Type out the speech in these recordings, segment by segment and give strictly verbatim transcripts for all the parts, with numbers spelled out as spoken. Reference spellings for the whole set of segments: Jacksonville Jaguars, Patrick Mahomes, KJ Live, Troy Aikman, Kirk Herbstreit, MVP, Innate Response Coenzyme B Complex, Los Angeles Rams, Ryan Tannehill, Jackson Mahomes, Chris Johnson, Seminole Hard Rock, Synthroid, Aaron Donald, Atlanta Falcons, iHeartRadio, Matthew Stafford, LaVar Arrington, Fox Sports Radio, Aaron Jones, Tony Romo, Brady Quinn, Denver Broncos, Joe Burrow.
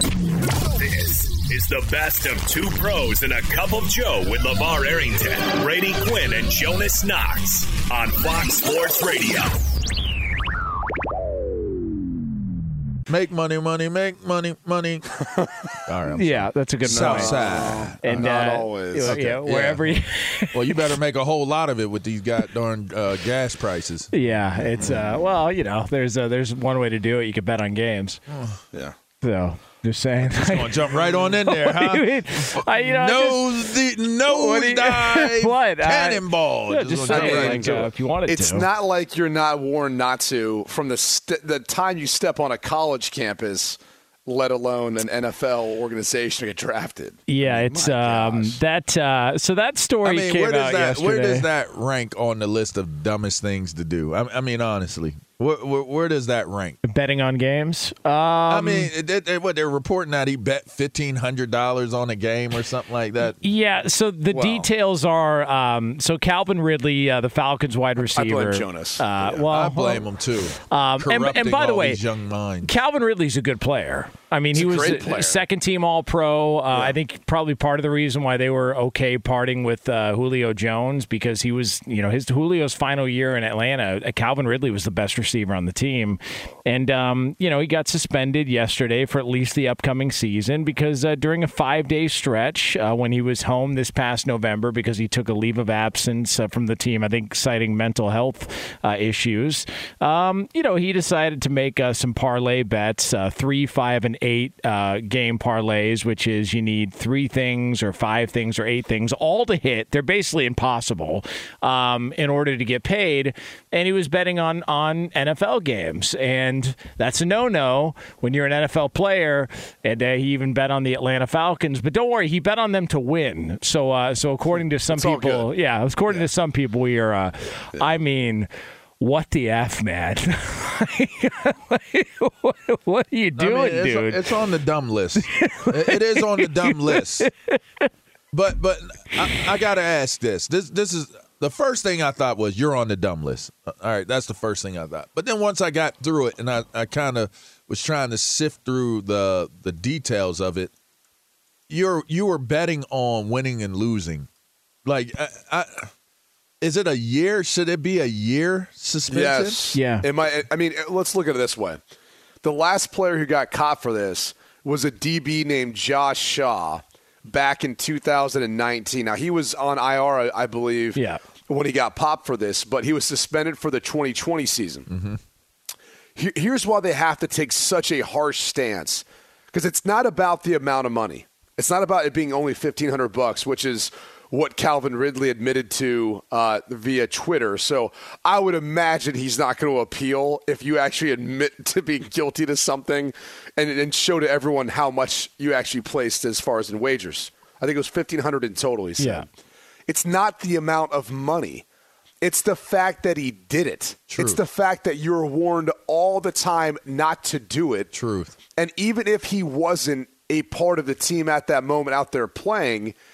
This is the best of Two Pros and a Cup of Joe with LaVar Arrington, Brady Quinn, and Jonas Knox on Fox Sports Radio. Make money, money, make money, money. All right, yeah, that's a good South note. Southside. And not uh, always. You, okay. you know, wherever yeah. you Well, you better make a whole lot of it with these goddamn uh, gas prices. Yeah, it's, uh, well, you know, there's uh, there's one way to do it. You could bet on games. Yeah. So, just saying. Just going to jump right on in there, huh? What do you mean? I, you know, nose, just, the, nose you, dive, what? Cannonball. I, yeah, just just saying, right like, uh, if you wanted it's to. It's not like you're not warned not to from the st- the time you step on a college campus, let alone an N F L organization to get drafted. Yeah, it's um, that. Uh, so that story I mean, came where does out that, yesterday. Where does that rank on the list of dumbest things to do? I, I mean, honestly. Where, where, where does that rank? Betting on games? Um, I mean, they, they, what they're reporting that he bet fifteen hundred dollars on a game or something like that. Yeah, so the wow. details are, um, so Calvin Ridley, uh, the Falcons wide receiver. I blame Jonas. Uh, yeah. well, I blame him, too. Um, and, and by the way, young minds. Calvin Ridley's a good player. I mean, He's he was a second-team All-Pro. Uh, yeah. I think probably part of the reason why they were okay parting with uh, Julio Jones because he was, you know, his Julio's final year in Atlanta, Calvin Ridley was the best receiver on the team. And, um, you know, he got suspended yesterday for at least the upcoming season because uh, during a five-day stretch uh, when he was home this past November because he took a leave of absence uh, from the team, I think citing mental health uh, issues, um, you know, he decided to make uh, some parlay bets, uh, three, five, and eight uh, game parlays, which is you need three things or five things or eight things, all to hit. They're basically impossible um, in order to get paid. And he was betting on, on N F L games. And that's a no-no when you're an N F L player. And uh, he even bet on the Atlanta Falcons. But don't worry, he bet on them to win. So uh, so according to some it's people, yeah, according yeah. to some people, we are, uh, yeah. I mean... What the F, man? like, what, what are you doing, I mean, it's, dude? It's on the dumb list. it, it is on the dumb list. But but I, I got to ask this. This this is the first thing I thought was you're on the dumb list. All right, that's the first thing I thought. But then once I got through it and I, I kind of was trying to sift through the the details of it, you're you were betting on winning and losing. Like I. I Is it a year? Should it be a year suspension? Yes. Yeah. It might, I mean, let's look at it this way. The last player who got caught for this was a D B named Josh Shaw back in two thousand nineteen. Now, he was on I R, I believe, yeah. when he got popped for this, but he was suspended for the twenty twenty season. Mm-hmm. Here's why they have to take such a harsh stance, because it's not about the amount of money. It's not about it being only fifteen hundred bucks, which is – what Calvin Ridley admitted to uh, via Twitter. So I would imagine he's not going to appeal if you actually admit to being guilty to something and, and show to everyone how much you actually placed as far as in wagers. I think it was fifteen hundred in total, he said. Yeah. It's not the amount of money. It's the fact that he did it. Truth. It's the fact that you're warned all the time not to do it. Truth. And even if he wasn't a part of the team at that moment out there playing –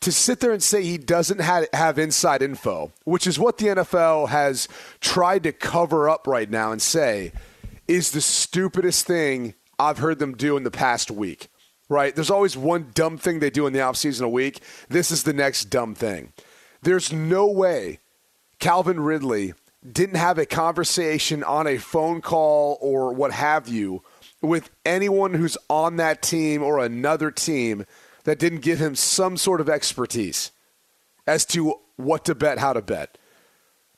to sit there and say he doesn't have, have inside info, which is what the N F L has tried to cover up right now and say is the stupidest thing I've heard them do in the past week, right? There's always one dumb thing they do in the offseason a week. This is the next dumb thing. There's no way Calvin Ridley didn't have a conversation on a phone call or what have you with anyone who's on that team or another team that didn't give him some sort of expertise as to what to bet, how to bet.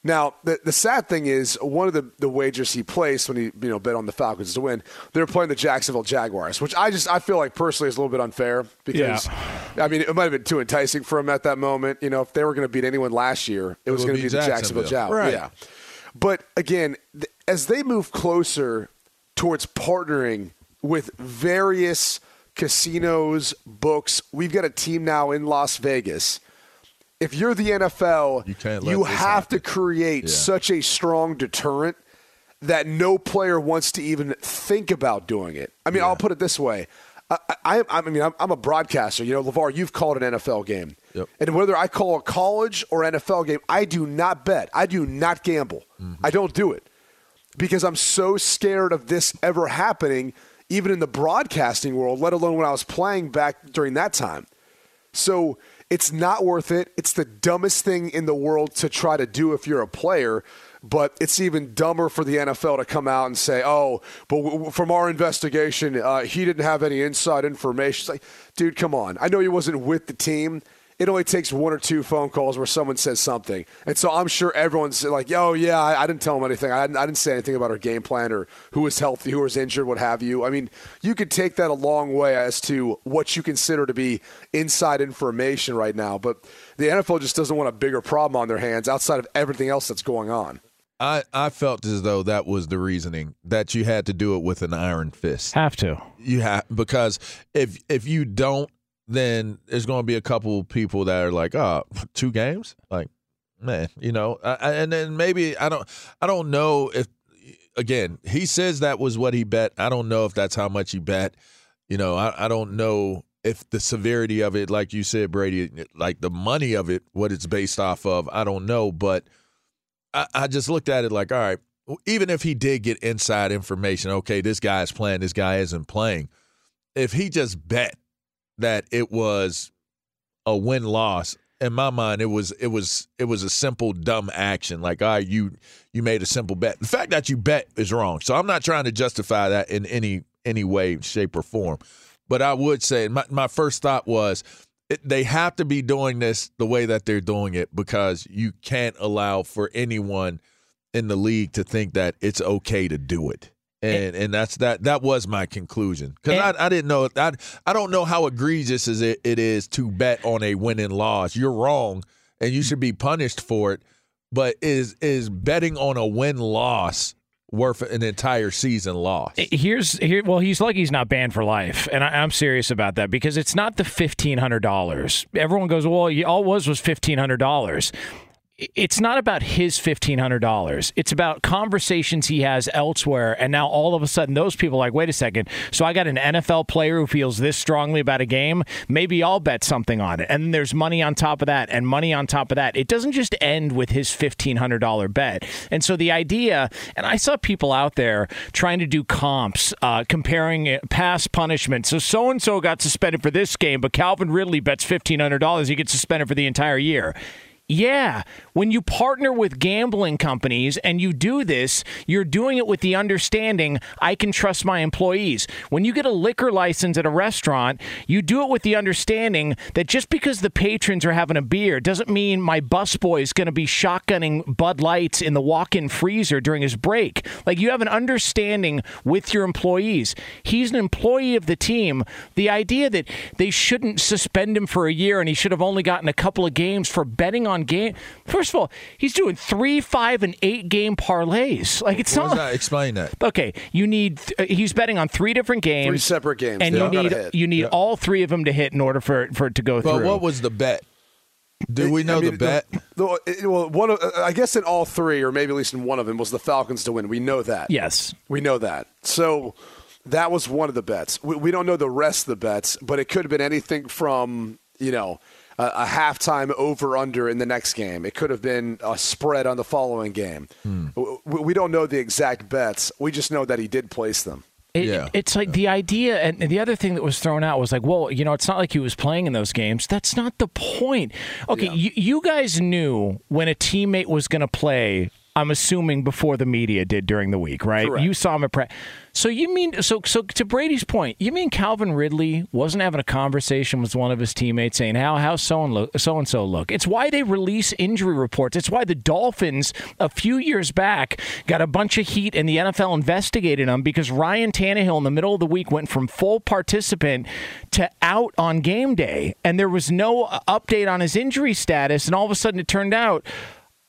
Now, the, the sad thing is one of the, the wagers he placed when he you know bet on the Falcons to win, they were playing the Jacksonville Jaguars, which I just I feel like personally is a little bit unfair because, yeah. I mean, it might have been too enticing for him at that moment. You know, if they were going to beat anyone last year, it, it was going to be, be the Jacksonville Jaguars. Right. Yeah. But, again, th- as they move closer towards partnering with various – casinos, books. We've got a team now in Las Vegas. If you're the N F L, you, you have happen. to create yeah. such a strong deterrent that no player wants to even think about doing it. I mean, yeah. I'll put it this way. I, I, I mean, I'm, I'm a broadcaster. You know, LaVar, you've called an N F L game. Yep. And whether I call a college or N F L game, I do not bet. I do not gamble. Mm-hmm. I don't do it because I'm so scared of this ever happening even in the broadcasting world, let alone when I was playing back during that time. So it's not worth it. It's the dumbest thing in the world to try to do if you're a player, but it's even dumber for the N F L to come out and say, oh, but w- from our investigation, uh, he didn't have any inside information. It's like, dude, come on. I know he wasn't with the team. It only takes one or two phone calls where someone says something. And so I'm sure everyone's like, oh, yeah, I, I didn't tell him anything. I didn't, I didn't say anything about our game plan or who was healthy, who was injured, what have you. I mean, you could take that a long way as to what you consider to be inside information right now. But the N F L just doesn't want a bigger problem on their hands outside of everything else that's going on. I, I felt as though that was the reasoning, that you had to do it with an iron fist. Have to. You have, because if if you don't, then there's going to be a couple people that are like, oh, two games? Like, man, you know, I, and then maybe I don't I don't know if, again, he says that was what he bet. I don't know if that's how much he bet. You know, I, I don't know if the severity of it, like you said, Brady, like the money of it, what it's based off of, I don't know. But I, I just looked at it like, all right, even if he did get inside information, okay, this guy is playing, this guy isn't playing. If he just bet that it was a win loss, in my mind, it was it was it was a simple dumb action. Like, ah, right, you you made a simple bet. The fact that you bet is wrong. So I'm not trying to justify that in any any way, shape, or form. But I would say my my first thought was it, they have to be doing this the way that they're doing it, because you can't allow for anyone in the league to think that it's okay to do it. And and that's that. That was my conclusion, because I, I didn't know. I I don't know how egregious is it, it is to bet on a win and loss. You're wrong, and you should be punished for it. But is is betting on a win loss worth an entire season loss? Here's here. Well, he's lucky he's not banned for life, and I, I'm serious about that, because it's not the fifteen hundred dollars. Everyone goes, well, all it was was fifteen hundred dollars. It's not about his fifteen hundred dollars. It's about conversations he has elsewhere. And now all of a sudden those people are like, wait a second. So I got an N F L player who feels this strongly about a game. Maybe I'll bet something on it. And there's money on top of that and money on top of that. It doesn't just end with his fifteen hundred dollars bet. And so the idea, and I saw people out there trying to do comps, uh, comparing past punishment. So so-and-so got suspended for this game, but Calvin Ridley bets fifteen hundred dollars. He gets suspended for the entire year. Yeah, when you partner with gambling companies and you do this, you're doing it with the understanding, I can trust my employees. When you get a liquor license at a restaurant, you do it with the understanding that just because the patrons are having a beer doesn't mean my busboy is going to be shotgunning Bud Lights in the walk-in freezer during his break. Like, you have an understanding with your employees. He's an employee of the team. The idea that they shouldn't suspend him for a year and he should have only gotten a couple of games for betting on game. First of all, he's doing three, five, and eight game parlays. Like, it's not. That? Explain that. Okay, you need. Uh, he's betting on three different games, three separate games, and yeah. you need you need yeah. all three of them to hit in order for for it to go but through. But what was the bet? Do we know I mean, the bet? The, the, well, one of, I guess in all three, or maybe at least in one of them, was the Falcons to win. We know that. Yes, we know that. So that was one of the bets. We, we don't know the rest of the bets, but it could have been anything from you know. a halftime over-under in the next game. It could have been a spread on the following game. Hmm. We don't know the exact bets. We just know that he did place them. It, yeah. It's like the idea, and the other thing that was thrown out was like, well, you know, it's not like he was playing in those games. That's not the point. Okay, yeah. you, you guys knew when a teammate was going to play, I'm assuming before the media did during the week, right? Correct. You saw him at practice. So you mean so so to Brady's point, you mean Calvin Ridley wasn't having a conversation with one of his teammates saying, how how so and lo- so and so look? It's why they release injury reports. It's why the Dolphins a few years back got a bunch of heat and the N F L investigated them, because Ryan Tannehill in the middle of the week went from full participant to out on game day, and there was no update on his injury status, and all of a sudden it turned out,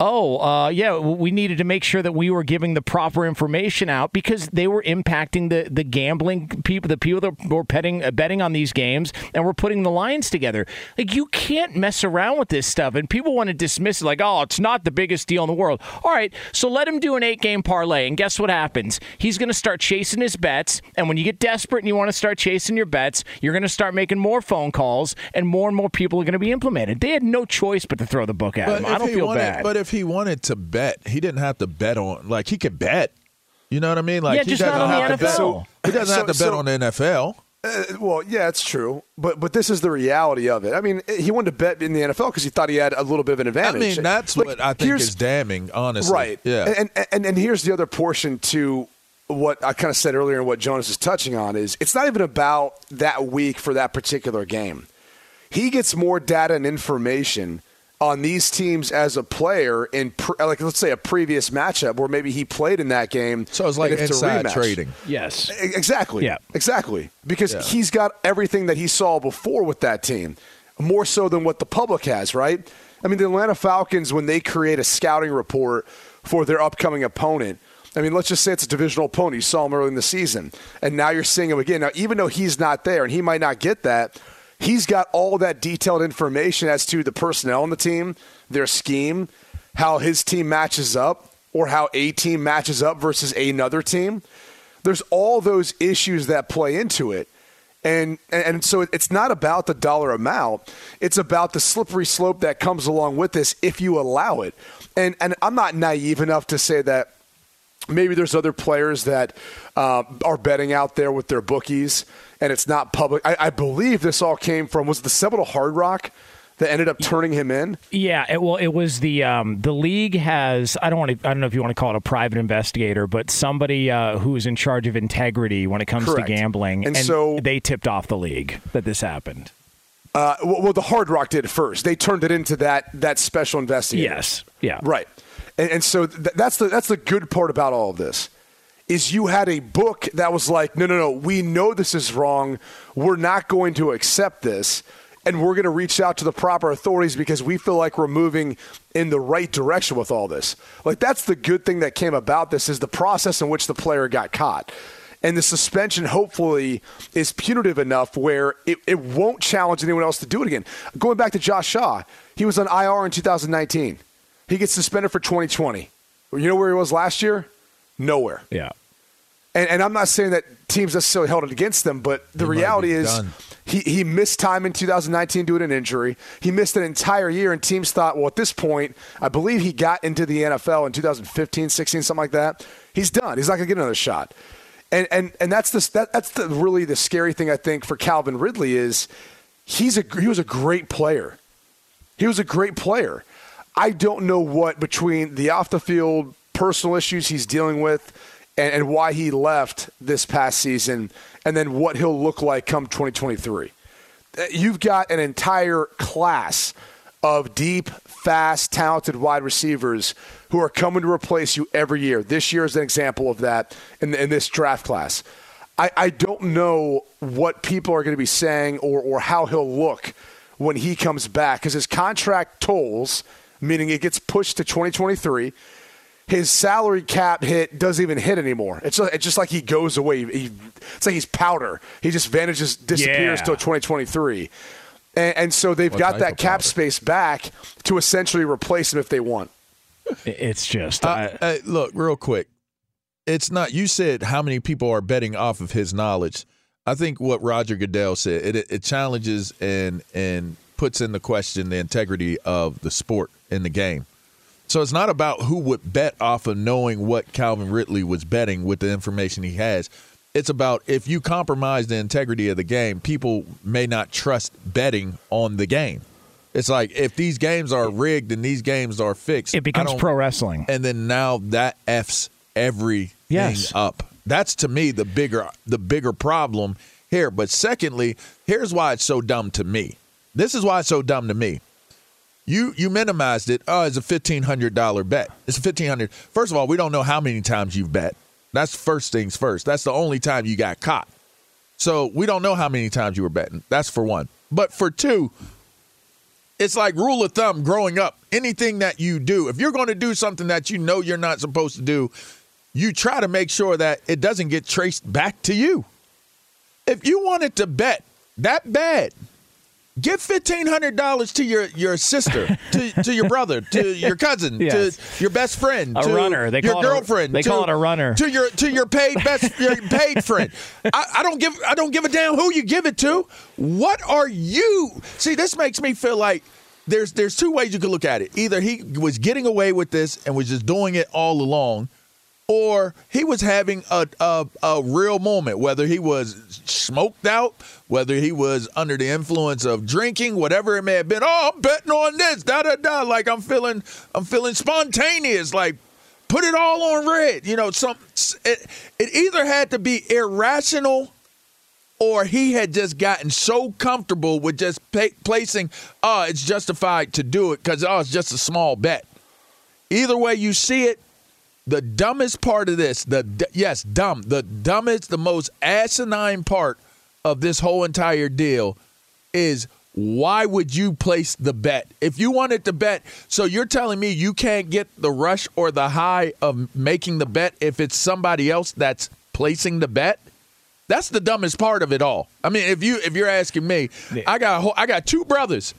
oh, uh, yeah, we needed to make sure that we were giving the proper information out, because they were impacting the, the gambling people, the people that were betting, uh, betting on these games, and were putting the lines together. Like, you can't mess around with this stuff, and people want to dismiss it like, oh, it's not the biggest deal in the world. All right, so let him do an eight-game parlay, and guess what happens? He's going to start chasing his bets, and when you get desperate and you want to start chasing your bets, you're going to start making more phone calls, and more and more people are going to be implemented. They had no choice but to throw the book at but him. I don't feel wanted, bad. But if If he wanted to bet, he didn't have to bet on, like, he could bet You know what I mean? Like, yeah, he just doesn't not on have the N F L. So, he doesn't so, have to so, bet on the N F L. Uh, well, yeah, it's true, but but this is the reality of it. I mean, he wanted to bet in the N F L because he thought he had a little bit of an advantage. I mean, that's like, what I think is damning, honestly. Right. Yeah. And and and here's the other portion to what I kind of said earlier and what Jonas is touching on is it's not even about that week for that particular game. He gets more data and information on these teams as a player in, pre- like, let's say a previous matchup where maybe he played in that game. So it's like inside trading. Yes. Exactly. Yeah. Exactly. Because yeah. he's got everything that he saw before with that team, more so than what the public has, right? I mean, the Atlanta Falcons, when they create a scouting report for their upcoming opponent, I mean, let's just say it's a divisional opponent. You saw him early in the season, and now you're seeing him again. Now, even though he's not there and he might not get that, he's got all that detailed information as to the personnel on the team, their scheme, how his team matches up, or how a team matches up versus another team. There's all those issues that play into it. And and so it's not about the dollar amount. It's about the slippery slope that comes along with this if you allow it. And and I'm not naive enough to say that maybe there's other players that uh, are betting out there with their bookies, and it's not public. I, I believe this all came from, was it the Seminole Hard Rock that ended up turning him in? Yeah, it, well, it was the um, the league has, I don't want to, I don't know if you want to call it a private investigator, but somebody uh, who is in charge of integrity when it comes Correct. to gambling, and, and so they tipped off the league that this happened. Uh, well, well, the Hard Rock did it first. They turned it into that that special investigator. Yes, yeah. Right. And, and so th- that's the that's the good part about all of this, is you had a book that was like, no, no, no, we know this is wrong. We're not going to accept this, and we're going to reach out to the proper authorities because we feel like we're moving in the right direction with all this. Like, that's the good thing that came about this, is the process in which the player got caught. And the suspension, hopefully, is punitive enough where it, it won't challenge anyone else to do it again. Going back to Josh Shaw, he was on I R in two thousand nineteen. He gets suspended for twenty twenty. You know where he was last year? Nowhere. Yeah. And, and I'm not saying that teams necessarily held it against them, but the he reality is he, he missed time in two thousand nineteen due to an injury. He missed an entire year, and teams thought, well, at this point, I believe he got into the N F L in two thousand fifteen, sixteen, something like that. He's done. He's not going to get another shot. And and and that's the, that, that's the, really the scary thing, I think, for Calvin Ridley is he's a he was a great player. He was a great player. I don't know what, between the off-the-field personal issues he's dealing with and, and why he left this past season, and then what he'll look like come twenty twenty-three. You've got an entire class of deep, fast, talented wide receivers who are coming to replace you every year. This year is an example of that in, in this draft class. I, I don't know what people are going to be saying or, or how he'll look when he comes back, because his contract tolls – meaning it gets pushed to twenty twenty-three. His salary cap hit doesn't even hit anymore. It's just, it's just like he goes away. He, it's like he's powder. He just vanishes, disappears till yeah. twenty twenty-three. And, and so they've what got that cap powder? space back to essentially replace him if they want. It's just. Uh, I, I, look, real quick. It's not. You said how many people are betting off of his knowledge. I think what Roger Goodell said, it, it challenges and and puts in the question the integrity of the sport in the game. So it's not about who would bet off of knowing what Calvin Ridley was betting with the information he has. It's about, if you compromise the integrity of the game, people may not trust betting on the game. It's like, if these games are rigged and these games are fixed, it becomes pro wrestling. And then now that F's everything yes. up. That's, to me, the bigger the bigger problem here. But secondly, here's why it's so dumb to me. This is why it's so dumb to me. You you minimized it. Oh, it's a fifteen hundred dollars bet. It's a fifteen hundred dollars. First of all, we don't know how many times you've bet. That's first things first. That's the only time you got caught. So we don't know how many times you were betting. That's for one. But for two, it's like rule of thumb growing up. Anything that you do, if you're going to do something that you know you're not supposed to do, you try to make sure that it doesn't get traced back to you. If you wanted to bet that bad, give fifteen hundred dollars to your, your sister, to, to your brother, to your cousin, yes. to your best friend, a to runner. They your call girlfriend. It a, they to, call it a runner. To your to your paid best your paid friend. I, I don't give I don't give a damn who you give it to. What are you? See, this makes me feel like there's there's two ways you could look at it. Either he was getting away with this and was just doing it all along, or he was having a, a a real moment, whether he was smoked out, whether he was under the influence of drinking, whatever it may have been. Oh, I'm betting on this, da da da. Like I'm feeling, I'm feeling spontaneous. Like put it all on red. You know, some it, it either had to be irrational, or he had just gotten so comfortable with just pay, placing. Oh, it's justified to do it because oh, it's just a small bet. Either way you see it. The dumbest part of this, the yes, dumb, the dumbest, the most asinine part of this whole entire deal is why would you place the bet? If you wanted to bet, so you're telling me you can't get the rush or the high of making the bet if it's somebody else that's placing the bet? That's the dumbest part of it all. I mean, if you if you're asking me, yeah. I got a whole, I got two brothers.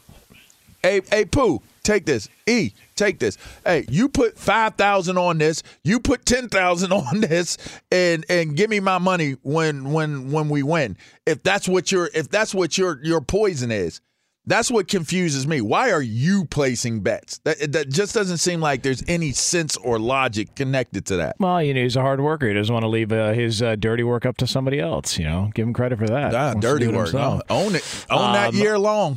Hey, hey, Pooh, take this. E. Take this. Hey, you put five thousand on this. You put ten thousand on this, and and give me my money when when when we win. If that's what your if that's what your your poison is, that's what confuses me. Why are you placing bets? That that just doesn't seem like there's any sense or logic connected to that. Well, you know, he's a hard worker. He doesn't want to leave uh, his uh, dirty work up to somebody else. You know, give him credit for that. Ah, dirty work. No, own it. Own um, that year long.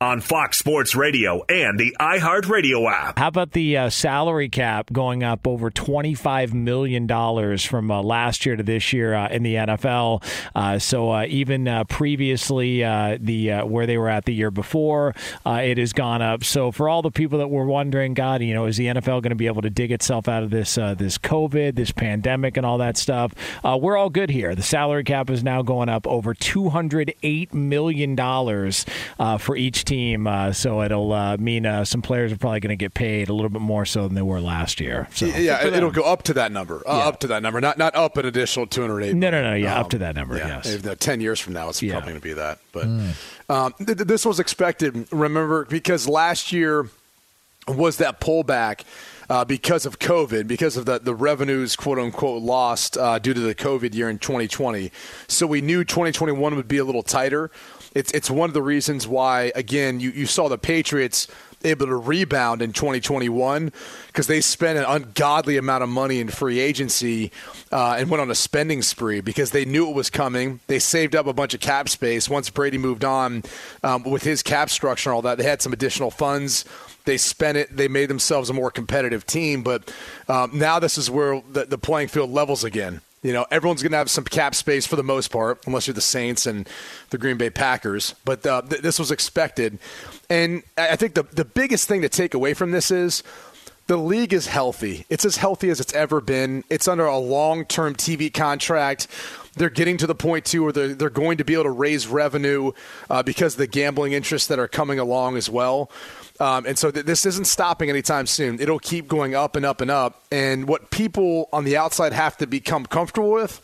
on Fox Sports Radio and the iHeartRadio app. How about the uh, salary cap going up over twenty-five million dollars from uh, last year to this year uh, in the N F L? Uh, so uh, even uh, previously, uh, the uh, where they were at the year before, uh, it has gone up. So for all the people that were wondering, God, you know, is the N F L going to be able to dig itself out of this uh, this COVID, this pandemic, and all that stuff? Uh, we're all good here. The salary cap is now going up over two hundred eight million dollars uh, for each team. Team, uh, so it'll uh, mean uh, some players are probably going to get paid a little bit more so than they were last year. So, yeah, it'll go up to that number, uh, yeah. up to that number, not not up an additional two hundred eight. No, no, no, yeah, um, up to that number. Yeah. Yes, if ten years from now, it's yeah. probably going to be that. But mm. um, th- th- this was expected. Remember, because last year was that pullback. Uh, because of COVID, because of the, the revenues, quote-unquote, lost uh, due to the COVID year in twenty twenty. So we knew twenty twenty-one would be a little tighter. It's it's one of the reasons why, again, you, you saw the Patriots able to rebound in twenty twenty-one because they spent an ungodly amount of money in free agency uh, and went on a spending spree because they knew it was coming. They saved up a bunch of cap space. Once Brady moved on um, with his cap structure and all that, they had some additional funds. They spent it. They made themselves a more competitive team. But um, now this is where the, the playing field levels again. You know, everyone's going to have some cap space for the most part, unless you're the Saints and the Green Bay Packers. But uh, th- this was expected. And I think the, the biggest thing to take away from this is the league is healthy. It's as healthy as it's ever been. It's under a long-term T V contract. They're getting to the point, too, where they're, they're going to be able to raise revenue uh, because of the gambling interests that are coming along as well. Um, and so th- this isn't stopping anytime soon. It'll keep going up and up and up. And what people on the outside have to become comfortable with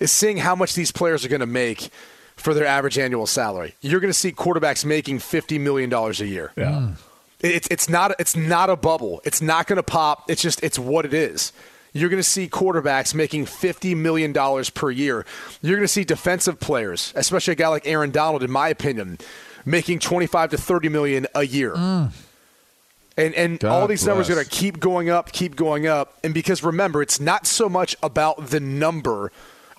is seeing how much these players are going to make for their average annual salary. You're going to see quarterbacks making fifty million dollars a year. Yeah. Mm. It's it's not it's not a bubble. It's not going to pop. It's just it's what it is. You're going to see quarterbacks making fifty million dollars per year. You're going to see defensive players, especially a guy like Aaron Donald, in my opinion, making twenty-five to thirty million dollars a year. Mm. And and God all these bless. Numbers are going to keep going up, keep going up. And because, remember, it's not so much about the number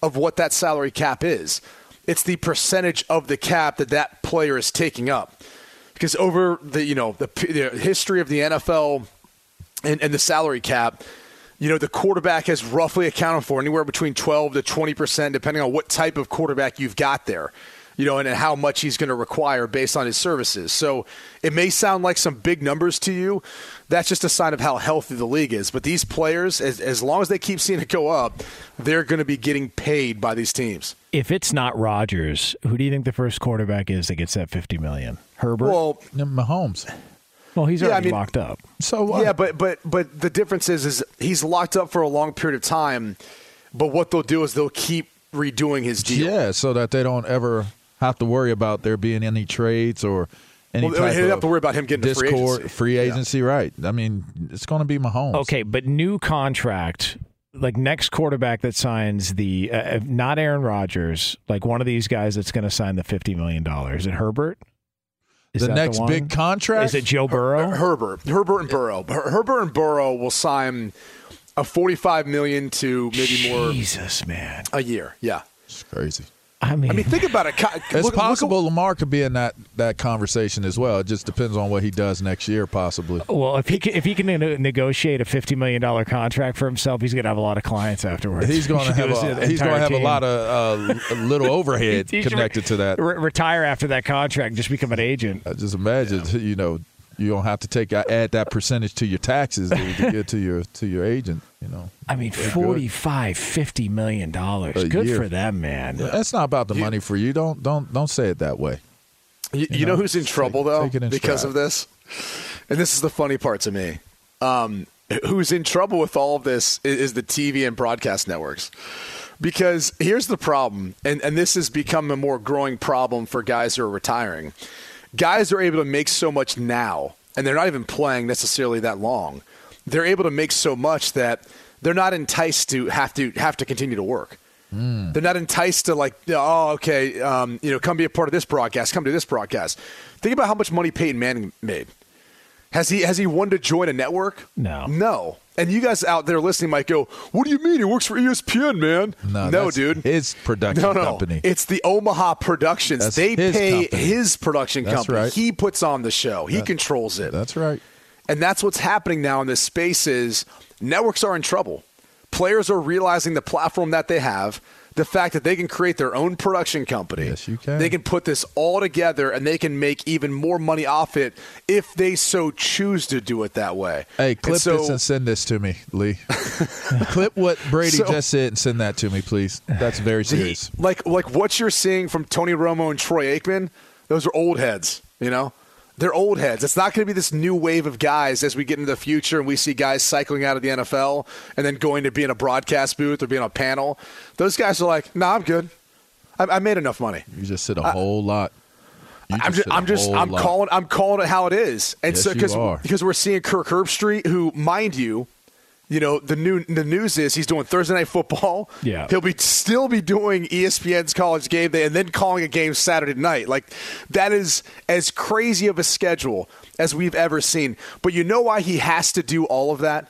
of what that salary cap is. It's the percentage of the cap that that player is taking up. Because over the you know the, the history of the N F L and, and the salary cap, you know the quarterback has roughly accounted for anywhere between twelve to twenty percent, depending on what type of quarterback you've got there, you know, and, and how much he's going to require based on his services. So it may sound like some big numbers to you. That's just a sign of how healthy the league is. But these players, as as long as they keep seeing it go up, they're going to be getting paid by these teams. If it's not Rodgers, who do you think the first quarterback is that gets that fifty million dollars? Herbert? Well, Mahomes. Well, he's already yeah, I mean, locked up. So what? Yeah, but but but the difference is is he's locked up for a long period of time. But what they'll do is they'll keep redoing his deal. Yeah, so that they don't ever have to worry about there being any trades or any well, type they have of to worry about him getting discord, free agency. Free agency, yeah. Right? I mean, it's going to be Mahomes. Okay, but new contract. like next quarterback that signs the uh, not Aaron Rodgers, like one of these guys that's going to sign the fifty million dollars. Is it Herbert? Is the next the big contract? Is it Joe Burrow? Her- Herbert. Herbert and Burrow. Her- Herbert and Burrow will sign a forty-five million dollars to maybe Jesus, more. Jesus, man. A year, yeah. It's crazy. I mean, I mean, think about it. It's look, possible look, Lamar could be in that, that conversation as well. It just depends on what he does next year, possibly. Well, if he can, if he can negotiate a fifty million dollars contract for himself, he's going to have a lot of clients afterwards. He's going to have a, he's going to have a lot of uh, little overhead he, he connected re- to that. Re- retire after that contract, just become an agent. I just imagine, yeah. you know, you don't have to take add that percentage to your taxes to get to your to your agent. You know, I mean, forty-five, fifty million dollars. Good year. For them, man. Yeah, that's not about the you, money for you. Don't don't don't say it that way. You, you, you know? know who's in trouble take, though take in because stride. Of this, and this is the funny part to me. Um, who's in trouble with all of this is, is the T V and broadcast networks. Because here's the problem, and, and this has become a more growing problem for guys who are retiring. Guys are able to make so much now, and they're not even playing necessarily that long. They're able to make so much that they're not enticed to have to have to continue to work. Mm. They're not enticed to like, oh, okay, um, you know, come be a part of this broadcast, come to this broadcast. Think about how much money Peyton Manning made. Has he has he wanted to join a network? No, no. And you guys out there listening might go, "What do you mean? He works for E S P N, man." No, no that's dude, his production no, no. company. It's the Omaha Productions. That's they his pay company. His production that's company. Right. He puts on the show. He that, controls it. That's right. And that's what's happening now in this space is networks are in trouble. Players are realizing the platform that they have, the fact that they can create their own production company. Yes, you can. They can put this all together, and they can make even more money off it if they so choose to do it that way. Hey, clip and so, this and send this to me, Lee. Clip what Brady so, just said and send that to me, please. That's very serious. The, like, like what you're seeing from Tony Romo and Troy Aikman, those are old heads, you know? They're old heads. It's not going to be this new wave of guys as we get into the future and we see guys cycling out of the N F L and then going to be in a broadcast booth or be on a panel. Those guys are like, no, nah, I'm good. I, I made enough money. You just said a I, whole lot. You I'm just, I'm just, I'm lot. calling, I'm calling it how it is. And yes, so because because we're seeing Kirk Herbstreit, who, mind you, you know the new the news is he's doing Thursday Night Football. Yeah, he'll be still be doing E S P N's College Game Day and then calling a game Saturday night. Like that is as crazy of a schedule as we've ever seen. But you know why he has to do all of that?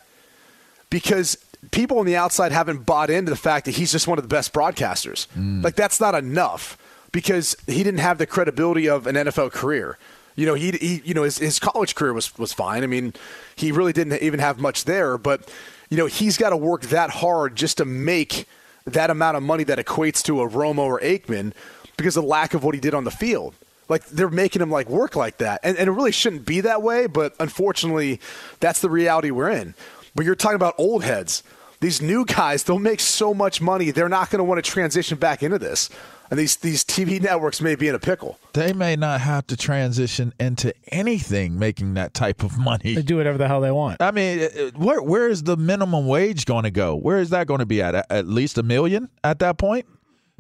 Because people on the outside haven't bought into the fact that he's just one of the best broadcasters. Mm. Like that's not enough because he didn't have the credibility of an N F L career. You know, he, he you know his, his college career was, was fine. I mean, he really didn't even have much there. But, you know, he's got to work that hard just to make that amount of money that equates to a Romo or Aikman because of the lack of what he did on the field. Like, they're making him, like, work like that. And, and it really shouldn't be that way, but unfortunately, that's the reality we're in. But you're talking about old heads. These new guys, they'll make so much money, they're not going to want to transition back into this. And these, these T V networks may be in a pickle. They may not have to transition into anything making that type of money. They do whatever the hell they want. I mean, where where is the minimum wage going to go? Where is that going to be at? At least a million at that point?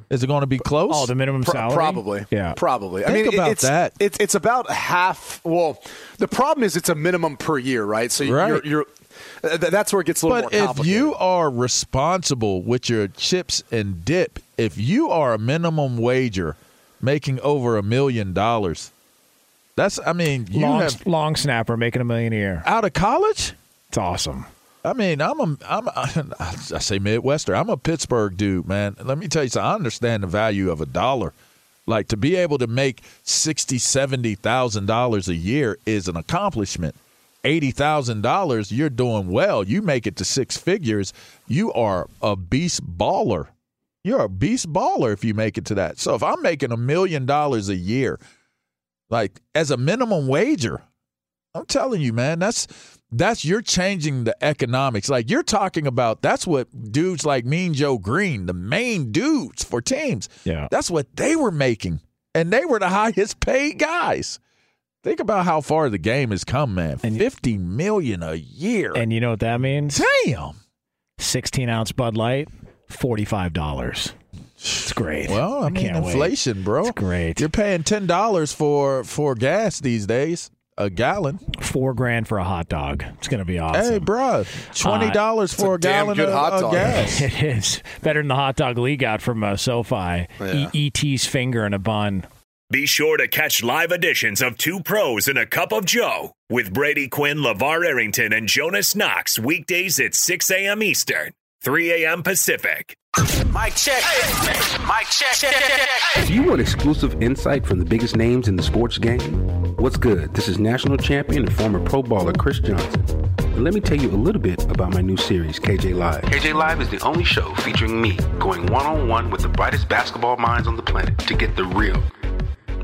Is it going to be close? Oh, the minimum salary? Probably. Yeah. Probably. Think I mean, about it's, that. It's, it's about half. Well, the problem is it's a minimum per year, right? So right. you're, you're that's where it gets a little but more complicated. But if you are responsible with your chips and dip, if you are a minimum wager making over a million dollars, that's, I mean, you long, have long snapper making a million a year out of college. It's awesome. I mean, I'm a, I'm a, I say Midwestern. I'm a Pittsburgh dude, man. Let me tell you something. I understand the value of a dollar. Like to be able to make sixty, seventy thousand dollars a year is an accomplishment. eighty thousand dollars, you're doing well. You make it to six figures. You are a beast baller. You're a beast baller if you make it to that. So if I'm making a million dollars a year, like as a minimum wager, I'm telling you, man, that's that's you're changing the economics. Like you're talking about, that's what dudes like Mean Joe Green, the main dudes for teams, yeah, that's what they were making. And they were the highest paid guys. Think about how far the game has come, man. And fifty million dollars a year. And you know what that means? Damn. sixteen-ounce Bud Light, forty-five dollars. It's great. Well, I, I mean, can't inflation, wait. Bro. It's great. You're paying ten dollars for, for gas these days. a gallon. Four grand for a hot dog. It's going to be awesome. Hey, bro, twenty dollars uh, for a, a gallon of uh, gas. It is. Better than the hot dog Lee got from uh, SoFi. Yeah. E T's finger in a bun. Be sure to catch live editions of Two Pros and a Cup of Joe with Brady Quinn, LaVar Arrington, and Jonas Knox weekdays at six a.m. Eastern, three a.m. Pacific. Mic check. Mic check. If you want exclusive insight from the biggest names in the sports game, what's good? This is national champion and former pro baller Chris Johnson. And let me tell you a little bit about my new series, K J Live. K J Live is the only show featuring me going one-on-one with the brightest basketball minds on the planet to get the real.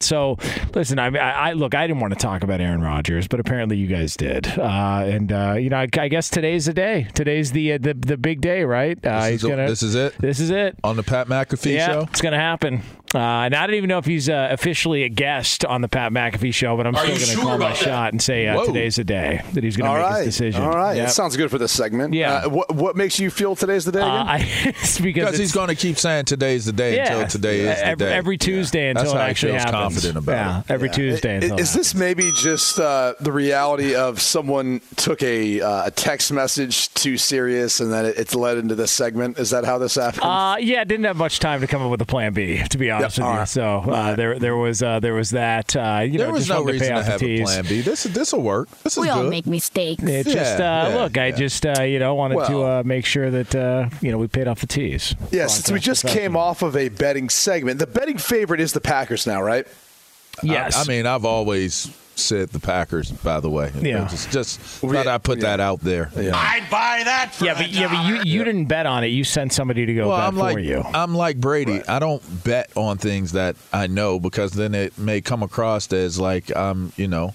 So, listen, I, I look, I didn't want to talk about Aaron Rodgers, but apparently you guys did. Uh, and, uh, you know, I, I guess today's the day. Today's the uh, the, the big day, right? Uh, this, he's is gonna, a, this is it? This is it. On the Pat McAfee yeah, show? It's going to happen. Uh, and I don't even know if he's uh, officially a guest on the Pat McAfee show, but I'm Are still going to sure call my that? shot and say uh, today's the day that he's going to make right. his decision. All right. Yep. That sounds good for this segment. Yeah. Uh, what, what makes you feel today's the day again? Uh, I, because he's going to keep saying today's the day yeah, until today is the every, day. Every Tuesday yeah. until That's it actually happens. Confident. About yeah, it. every yeah. Tuesday. It, is this maybe just uh, the reality of someone took a, uh, a text message too serious and then it, it's led into this segment? Is that how this happened? Uh, yeah, I didn't have much time to come up with a plan B, to be honest yeah, with right. you. So uh, right. there, there was, uh, there was that. Uh, you there know, was just no reason to, to have a plan B. This, this will work. This we is all good. make mistakes. It yeah, just uh, yeah, look, yeah. I just uh, you know wanted well, to uh, make sure that uh, you know we paid off the tees. Yeah, since we just came happening. off of a betting segment, the betting favorite is the Packers now, right? Yes. I, I mean, I've always said the Packers, by the way. Yeah. Just, just thought I put yeah. that out there. Yeah. I'd buy that for yeah, but, yeah, but you, you yeah. didn't bet on it. You sent somebody to go well, bet I'm like, for you. I'm like Brady. Right. I don't bet on things that I know because then it may come across as like I'm, you know,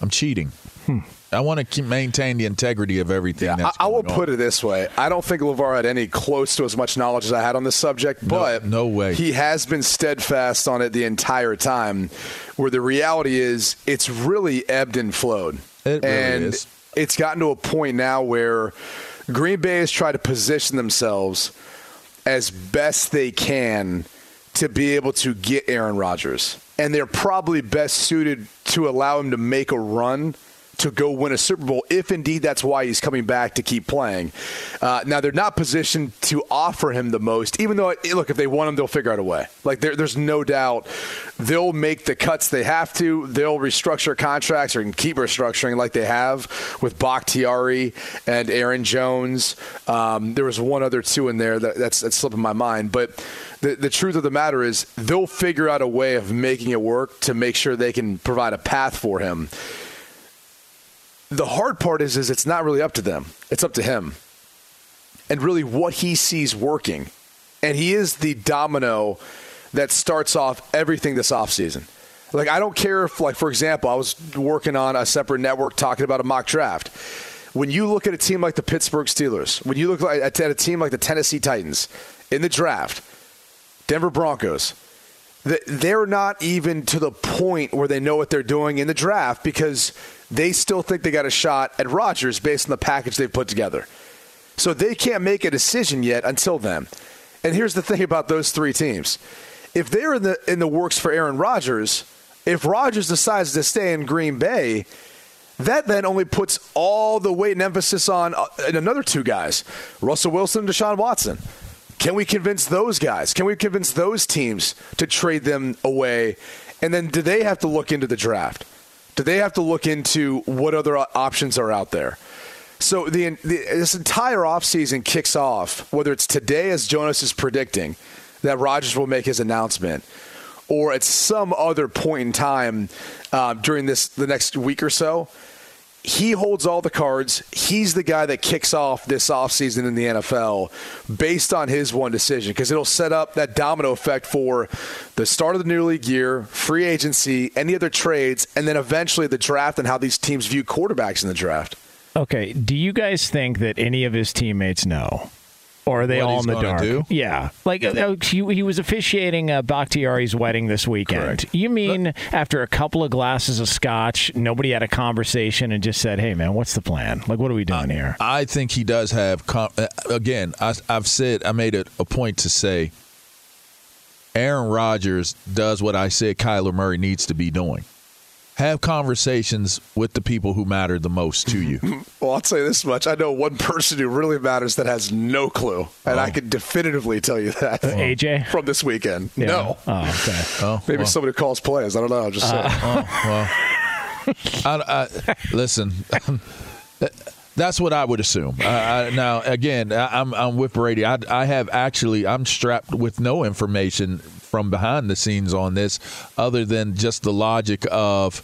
I'm cheating. Hmm. I want to keep, maintain the integrity of everything. Yeah, that's I, I will on. put it this way. I don't think LaVar had any close to as much knowledge as I had on this subject, no, but no way. He has been steadfast on it the entire time, where the reality is it's really ebbed and flowed. It really and is. It's gotten to a point now where Green Bay has tried to position themselves as best they can to be able to get Aaron Rodgers. And they're probably best suited to allow him to make a run to go win a Super Bowl, if indeed that's why he's coming back to keep playing. Uh, now, they're not positioned to offer him the most, even though, look, if they want him, they'll figure out a way. Like, there, there's no doubt they'll make the cuts they have to. They'll restructure contracts or keep restructuring like they have with Bakhtiari and Aaron Jones. Um, there was one other two in there that, that's, that's slipping my mind. But the, the truth of the matter is they'll figure out a way of making it work to make sure they can provide a path for him. The hard part is, is it's not really up to them. It's up to him and really what he sees working. And he is the domino that starts off everything this offseason. Like, I don't care if, like, for example, I was working on a separate network talking about a mock draft. When you look at a team like the Pittsburgh Steelers, when you look at a team like the Tennessee Titans in the draft, Denver Broncos, they're not even to the point where they know what they're doing in the draft because they still think they got a shot at Rodgers based on the package they've put together. So they can't make a decision yet until then. And here's the thing about those three teams. If they're in the in the works for Aaron Rodgers, if Rodgers decides to stay in Green Bay, that then only puts all the weight and emphasis on uh, another two guys, Russell Wilson and Deshaun Watson. Can we convince those guys? Can we convince those teams to trade them away? And then do they have to look into the draft? Do they have to look into what other options are out there? So the, the this entire offseason kicks off, whether it's today, as Jonas is predicting, that Rodgers will make his announcement, or at some other point in time uh, during this the next week or so. He holds all the cards. He's the guy that kicks off this offseason in the N F L based on his one decision because it'll set up that domino effect for the start of the new league year, free agency, any other trades, and then eventually the draft and how these teams view quarterbacks in the draft. Okay. Do you guys think that any of his teammates know Or are they what all in the dark? Do? Yeah. Like, uh, he, he was officiating uh, Bakhtiari's wedding this weekend. Correct. You mean but, after a couple of glasses of scotch, nobody had a conversation and just said, hey, man, what's the plan? Like, what are we doing I, here? I think he does have com- – again, I, I've said – I made it a point to say Aaron Rodgers does what I said Kyler Murray needs to be doing. Have conversations with the people who matter the most to you. Well, I'll tell you this much. I know one person who really matters that has no clue, and oh. I can definitively tell you that. Uh, A J? From this weekend. Yeah. No. Oh, okay. Oh, Maybe well. somebody calls plays. I don't know. I'm just saying. Uh, oh, well. I, I, listen, that's what I would assume. I, I, now, again, I, I'm, I'm with Brady. I, I have actually – I'm strapped with no information – from behind the scenes on this, other than just the logic of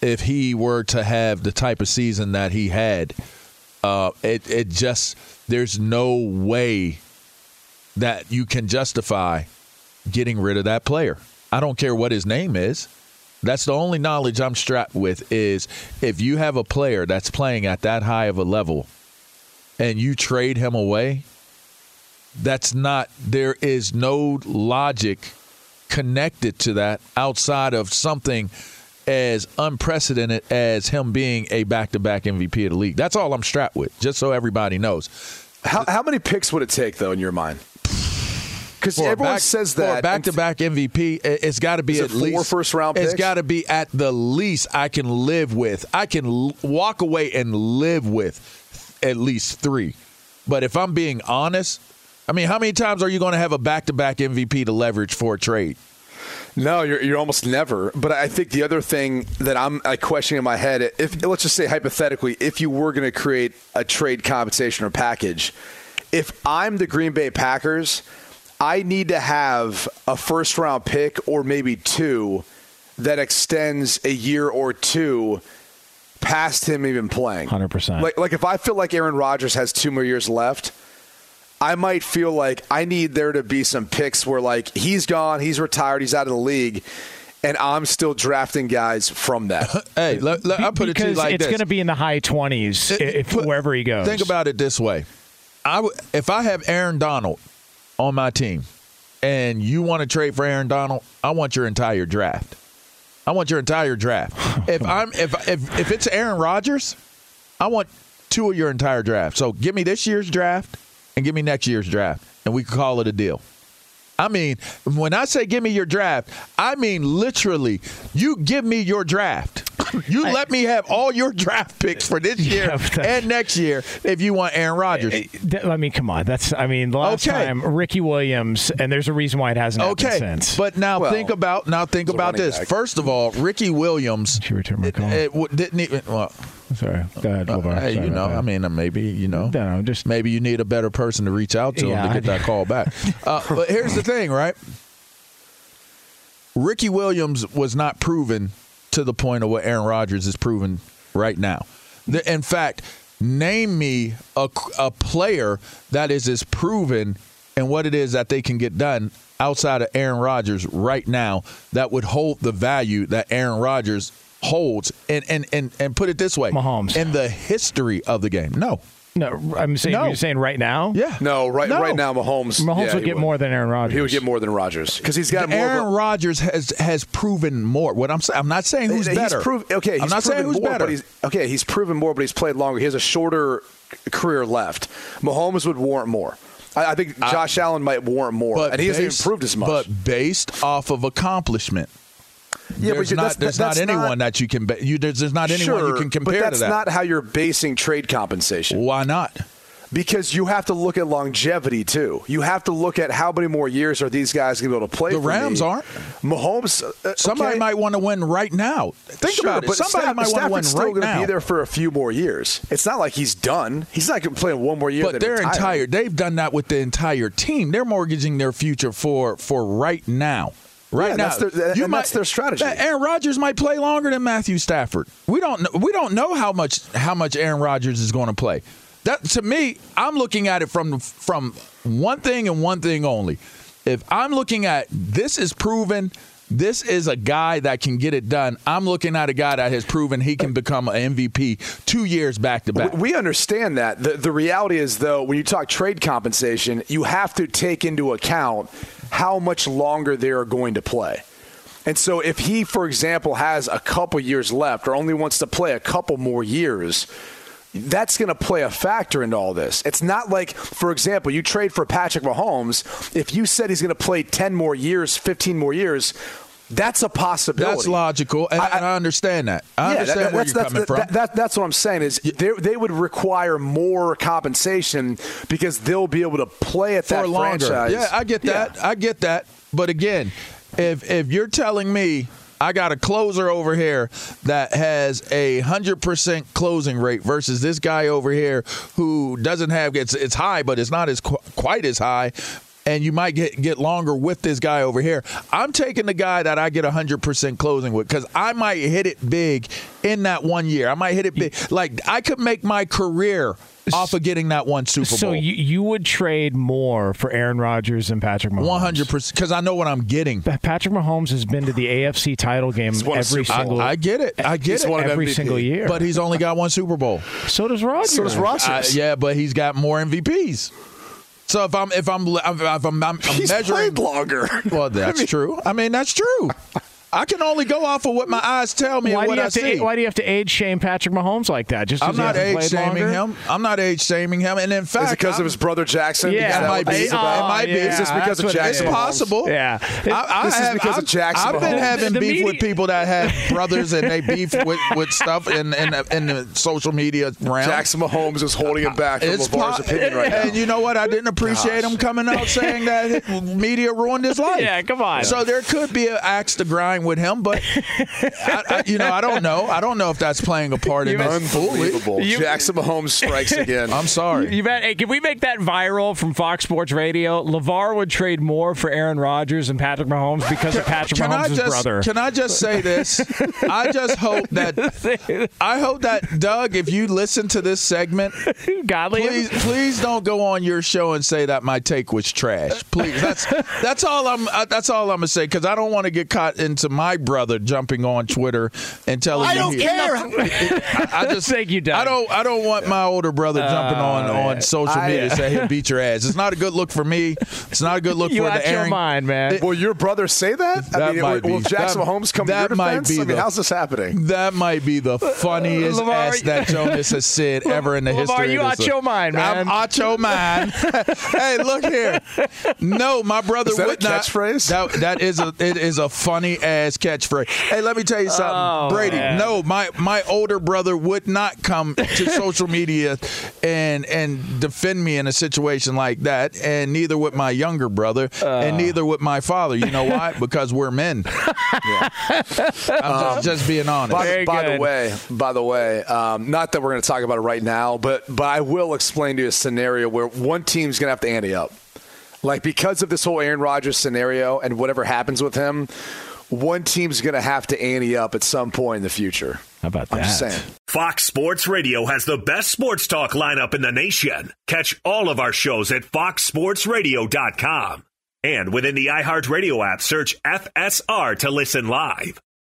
if he were to have the type of season that he had, uh, it, it just there's no way that you can justify getting rid of that player. I don't care what his name is. That's the only knowledge I'm strapped with is if you have a player that's playing at that high of a level and you trade him away, that's not – there is no logic connected to that outside of something as unprecedented as him being a back-to-back M V P of the league. That's all I'm strapped with, just so everybody knows. How, how many picks would it take, though, in your mind? Because everyone back, says that. For a back-to-back M V P, it's got to be at least – four first-round picks? It's got to be at the least I can live with. I can l- walk away and live with at least three. But if I'm being honest – I mean, how many times are you going to have a back-to-back M V P to leverage for a trade? No, you're you're almost never. But I think the other thing that I'm I questioning in my head, if let's just say hypothetically, if you were going to create a trade compensation or package, if I'm the Green Bay Packers, I need to have a first-round pick or maybe two that extends a year or two past him even playing. one hundred percent. Like, like if I feel like Aaron Rodgers has two more years left, I might feel like I need there to be some picks where, like, he's gone, he's retired, he's out of the league, and I'm still drafting guys from that. Hey, let, let, I'll put because it to you like it's this. It's going to be in the high twenties it, if, put, wherever he goes. Think about it this way. I w- if I have Aaron Donald on my team and you want to trade for Aaron Donald, I want your entire draft. I want your entire draft. if I'm if, if if it's Aaron Rodgers, I want two of your entire draft. So give me this year's draft. And give me next year's draft, and we can call it a deal. I mean, when I say give me your draft, I mean literally, you give me your draft. You I, let me have all your draft picks for this year yeah, and next year if you want Aaron Rodgers. I mean, come on. That's I mean, last okay. time Ricky Williams, and there's a reason why it hasn't happened okay. since. But now well, think about now think about this. Back. First of all, Ricky Williams it, it didn't even well, Sorry, go ahead, LaVar. Uh, hey, Sorry you know, I mean, uh, maybe, you know, no, just, maybe you need a better person to reach out to yeah, him to get that call back. Uh, but here's the thing, right? Ricky Williams was not proven to the point of what Aaron Rodgers is proven right now. The, in fact, name me a, a player that is as proven and what it is that they can get done outside of Aaron Rodgers right now that would hold the value that Aaron Rodgers holds and, and and and put it this way, Mahomes. In the history of the game, no, no, I'm saying no. You're saying right now, yeah, no, right, no. right now, Mahomes, Mahomes yeah, would get would. more than Aaron Rodgers. He would get more than Rodgers because he's got more Aaron of a, Rodgers has has proven more. What I'm saying, I'm not saying who's he's better. Prov- okay, he's I'm not saying who's more, better. But he's, okay, he's proven more, but he's played longer. He has a shorter career left. Mahomes would warrant more. I, I think Josh I, Allen might warrant more, and he hasn't even proved as much. But based off of accomplishment. Yeah, there's but not, that's, there's that's not anyone not, that you can you, there's, there's not anyone sure, you can compare but that's to that. Not how you're basing trade compensation. Why not? Because you have to look at longevity too. You have to look at how many more years are these guys going to be able to play. The for Rams me. aren't. Mahomes. Uh, Somebody okay. might want to win right now. Think sure, about it. But Somebody Staff, might want to win still right gonna now. Going to be there for a few more years. It's not like he's done. He's not going to play one more year. But their entire they've done that with the entire team. They're mortgaging their future for for right now. Right yeah, now, that's their, you and might, that's their strategy. Aaron Rodgers might play longer than Matthew Stafford. We don't know, we don't know how much how much Aaron Rodgers is going to play. That to me, I'm looking at it from from one thing and one thing only. If I'm looking at this is proven, This is a guy that can get it done. I'm looking at a guy that has proven he can become an M V P two years back to back. We understand that. The, the reality is, though, when you talk trade compensation, you have to take into account how much longer they are going to play. And so if he, for example, has a couple years left or only wants to play a couple more years, that's going to play a factor into all this. It's not like, for example, you trade for Patrick Mahomes. If you said he's going to play ten more years, fifteen more years, that's a possibility. That's logical, and I, I understand that. I yeah, understand that, where that's, you're that's, coming that, from. That, that, that's what I'm saying is they, they would require more compensation because they'll be able to play at for that longer. franchise. Yeah, I get that. Yeah. I get that. But again, If if you're telling me I got a closer over here that has a one hundred percent closing rate versus this guy over here who doesn't have – it's it's high, but it's not as quite as high, and you might get, get longer with this guy over here, I'm taking the guy that I get one hundred percent closing with because I might hit it big in that one year. I might hit it big. Like, I could make my career – off of getting that one Super Bowl. So you, you would trade more for Aaron Rodgers and Patrick Mahomes? one hundred percent, because I know what I'm getting. Patrick Mahomes has been to the A F C title game every single I, I get it. I get it. Every single year. But he's only got one Super Bowl. So does Rodgers. So does Rodgers. Yeah, but he's got more M V Ps. So if I'm if I'm if I'm, I'm, I'm he's measuring played longer. Well, that's I mean, true. I mean, that's true. I can only go off of what my eyes tell me why and what I see. To, why do you have to age shame Patrick Mahomes like that? Just I'm not age shaming longer? him. I'm not age shaming him. And in fact, is it because I'm, of his brother Jackson? Yeah, it might be. It might be. Is this because of Jackson? It's possible. Yeah, it, I, I this have, is because I've, of Jackson. I've been Mahomes. having the beef media. with people that have brothers and they beef with, with stuff in in, in the social media realm. Jackson Mahomes is holding him back from LaVar's po- opinion right now. And you know what? I didn't appreciate Gosh. him coming out saying that media ruined his life. Yeah, come on. So there could be an axe to grind with him, but I, I, you know, I don't know. I don't know if that's playing a part in this. Unbelievable. You, Jackson Mahomes strikes again. I'm sorry. You bet. Hey, can we make that viral from Fox Sports Radio? LaVar would trade more for Aaron Rodgers and Patrick Mahomes because of Patrick can Mahomes' just, brother. Can I just say this? I just hope that I hope that Doug, if you listen to this segment, Godly please, please don't go on your show and say that my take was trash. Please. That's that's all I'm that's all I'm gonna say because I don't want to get caught in to my brother jumping on Twitter and telling well, I don't you care. I, I just think you I don't I don't want my older brother uh, jumping on, on social I, media to say he'll beat your ass. It's not a good look for me. It's not a good look you for the Aaron. Your mind, man. It, will your brother say that? that I mean, might it, will be, Jackson Mahomes come that to your defense? Might be I mean, the, how's this happening? That might be the funniest uh, LaVar, ass that Jonas has said ever in the LaVar, history. You of this out your mind, man. I'm out your mind. Hey, look here. No, my brother is that would a not. Catchphrase? That, that is a it is a funny ass catchphrase. Hey, let me tell you something, oh, Brady. Man. No, my, my older brother would not come to social media and and defend me in a situation like that, and neither would my younger brother, uh. and neither would my father. You know why? Because we're men. Yeah. I'm um, just being honest. By, by the way, by the way, um, not that we're going to talk about it right now, but but I will explain to you a scenario where one team's going to have to ante up, like because of this whole Aaron Rodgers scenario and whatever happens with him. One team's going to have to ante up at some point in the future. How about that? I'm just saying. Fox Sports Radio has the best sports talk lineup in the nation. Catch all of our shows at fox sports radio dot com. And within the iHeartRadio app, search F S R to listen live.